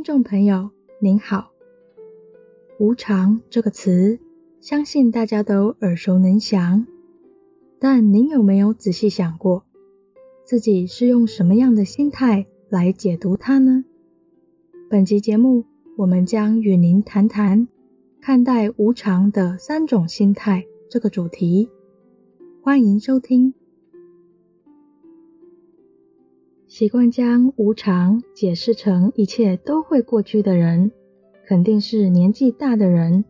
听众朋友您好，无常这个词相信大家都耳熟能详，但您有没有仔细想过自己是用什么样的心态来解读它呢？本集节目我们将与您谈谈看待无常的三种心态这个主题，欢迎收听。习惯将无常解释成一切都会过去的人，肯定是年纪大的人，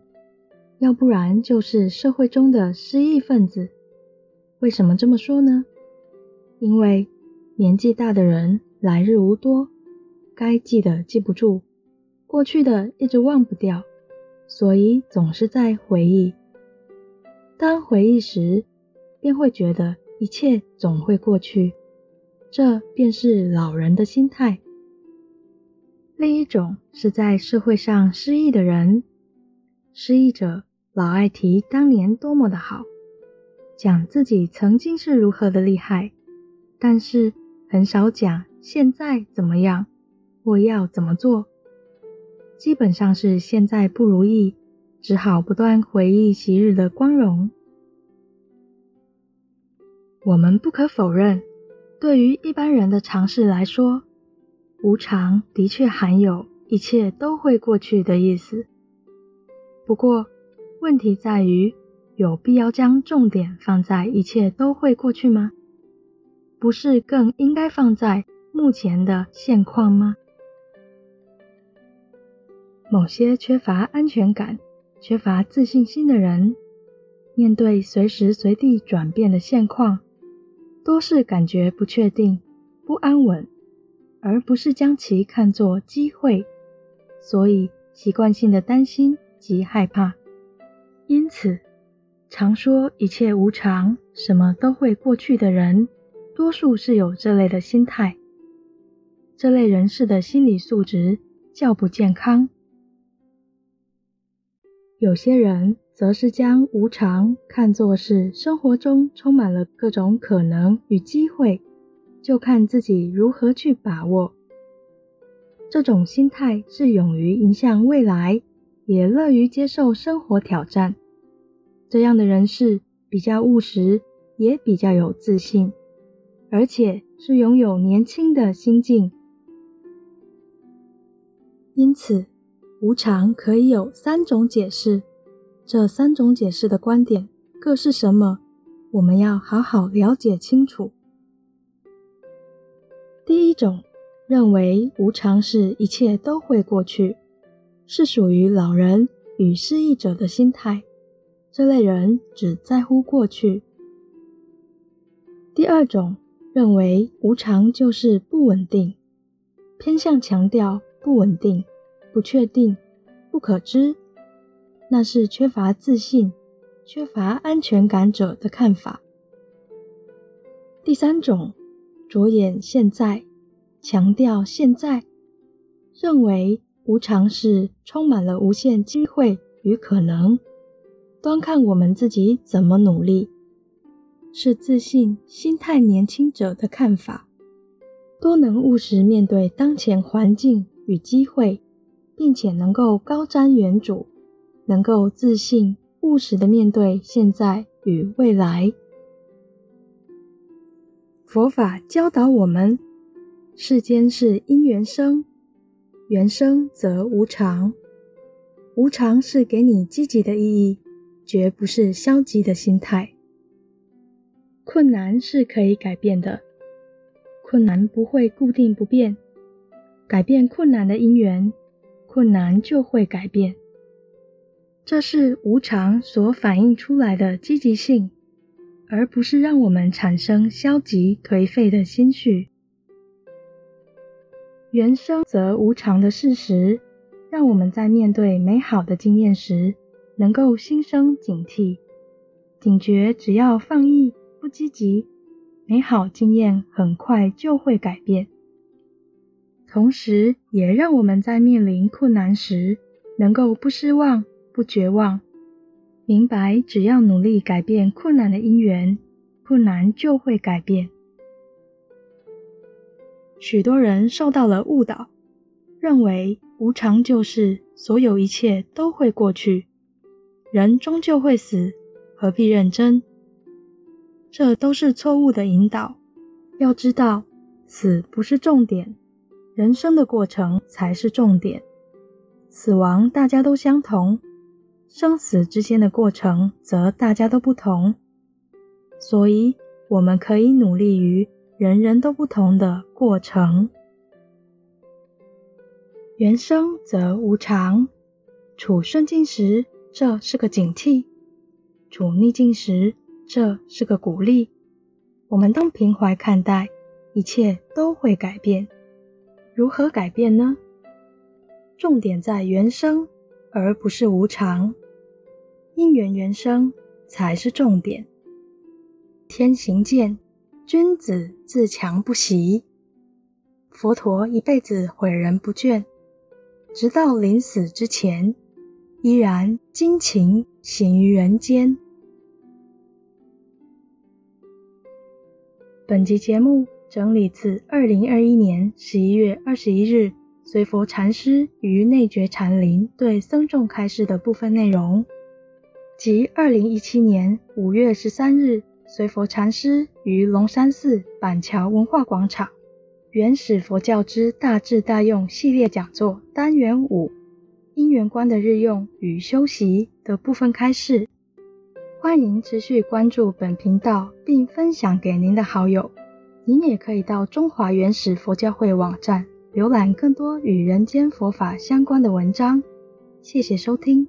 要不然就是社会中的失意分子。为什么这么说呢？因为年纪大的人来日无多，该记的记不住，过去的一直忘不掉，所以总是在回忆。当回忆时，便会觉得一切总会过去，这便是老人的心态。另一种是在社会上失意的人，失意者老爱提当年多么的好，讲自己曾经是如何的厉害，但是很少讲现在怎么样，我要怎么做。基本上是现在不如意，只好不断回忆昔日的光荣。我们不可否认，对于一般人的常识来说，无常的确含有一切都会过去的意思。不过，问题在于，有必要将重点放在一切都会过去吗？不是更应该放在目前的现况吗？某些缺乏安全感、缺乏自信心的人，面对随时随地转变的现况，多是感觉不确定、不安稳，而不是将其看作机会，所以习惯性的担心及害怕。因此，常说一切无常、什么都会过去的人，多数是有这类的心态。这类人士的心理素质较不健康。有些人则是将无常看作是生活中充满了各种可能与机会，就看自己如何去把握。这种心态是勇于迎向未来，也乐于接受生活挑战。这样的人是比较务实，也比较有自信，而且是拥有年轻的心境。因此，无常可以有三种解释。这三种解释的观点各是什么？我们要好好了解清楚。第一种，认为无常是一切都会过去，是属于老人与失意者的心态。这类人只在乎过去。第二种，认为无常就是不稳定，偏向强调不稳定、不确定、不可知，那是缺乏自信、缺乏安全感者的看法。第三种，着眼现在，强调现在，认为无常是充满了无限机会与可能，端看我们自己怎么努力，是自信、心态年轻者的看法，多能务实面对当前环境与机会，并且能够高瞻远瞩，能够自信、务实地面对现在与未来。佛法教导我们，世间是因缘生，缘生则无常。无常是给你积极的意义，绝不是消极的心态。困难是可以改变的，困难不会固定不变，改变困难的因缘，困难就会改变。这是无常所反映出来的积极性，而不是让我们产生消极颓废的心绪。缘生则无常的事实，让我们在面对美好的经验时，能够心生警惕，警觉只要放逸不积极，美好经验很快就会改变。同时也让我们在面临困难时，能够不失望不绝望，明白只要努力改变困难的因缘，困难就会改变。许多人受到了误导，认为无常就是所有一切都会过去，人终究会死，何必认真？这都是错误的引导。要知道，死不是重点，人生的过程才是重点。死亡大家都相同，生死之间的过程则大家都不同。所以，我们可以努力于人人都不同的过程。缘生则无常，处顺境时，这是个警惕；处逆境时，这是个鼓励。我们当平怀看待，一切都会改变。如何改变呢？重点在缘生，而不是无常。因缘缘生才是重点。天行健，君子自强不息。佛陀一辈子诲人不倦，直到临死之前，依然精勤行于人间。本集节目整理自2021年11月21日随佛禅师于内觉禅林对僧众开示的部分内容，及2017年5月13日随佛禅师于龙山寺板桥文化广场原始佛教之大智大用系列讲座单元5因缘观的日用与修习的部分开示。欢迎持续关注本频道并分享给您的好友，您也可以到中华原始佛教会网站浏览更多与人间佛法相关的文章。谢谢收听。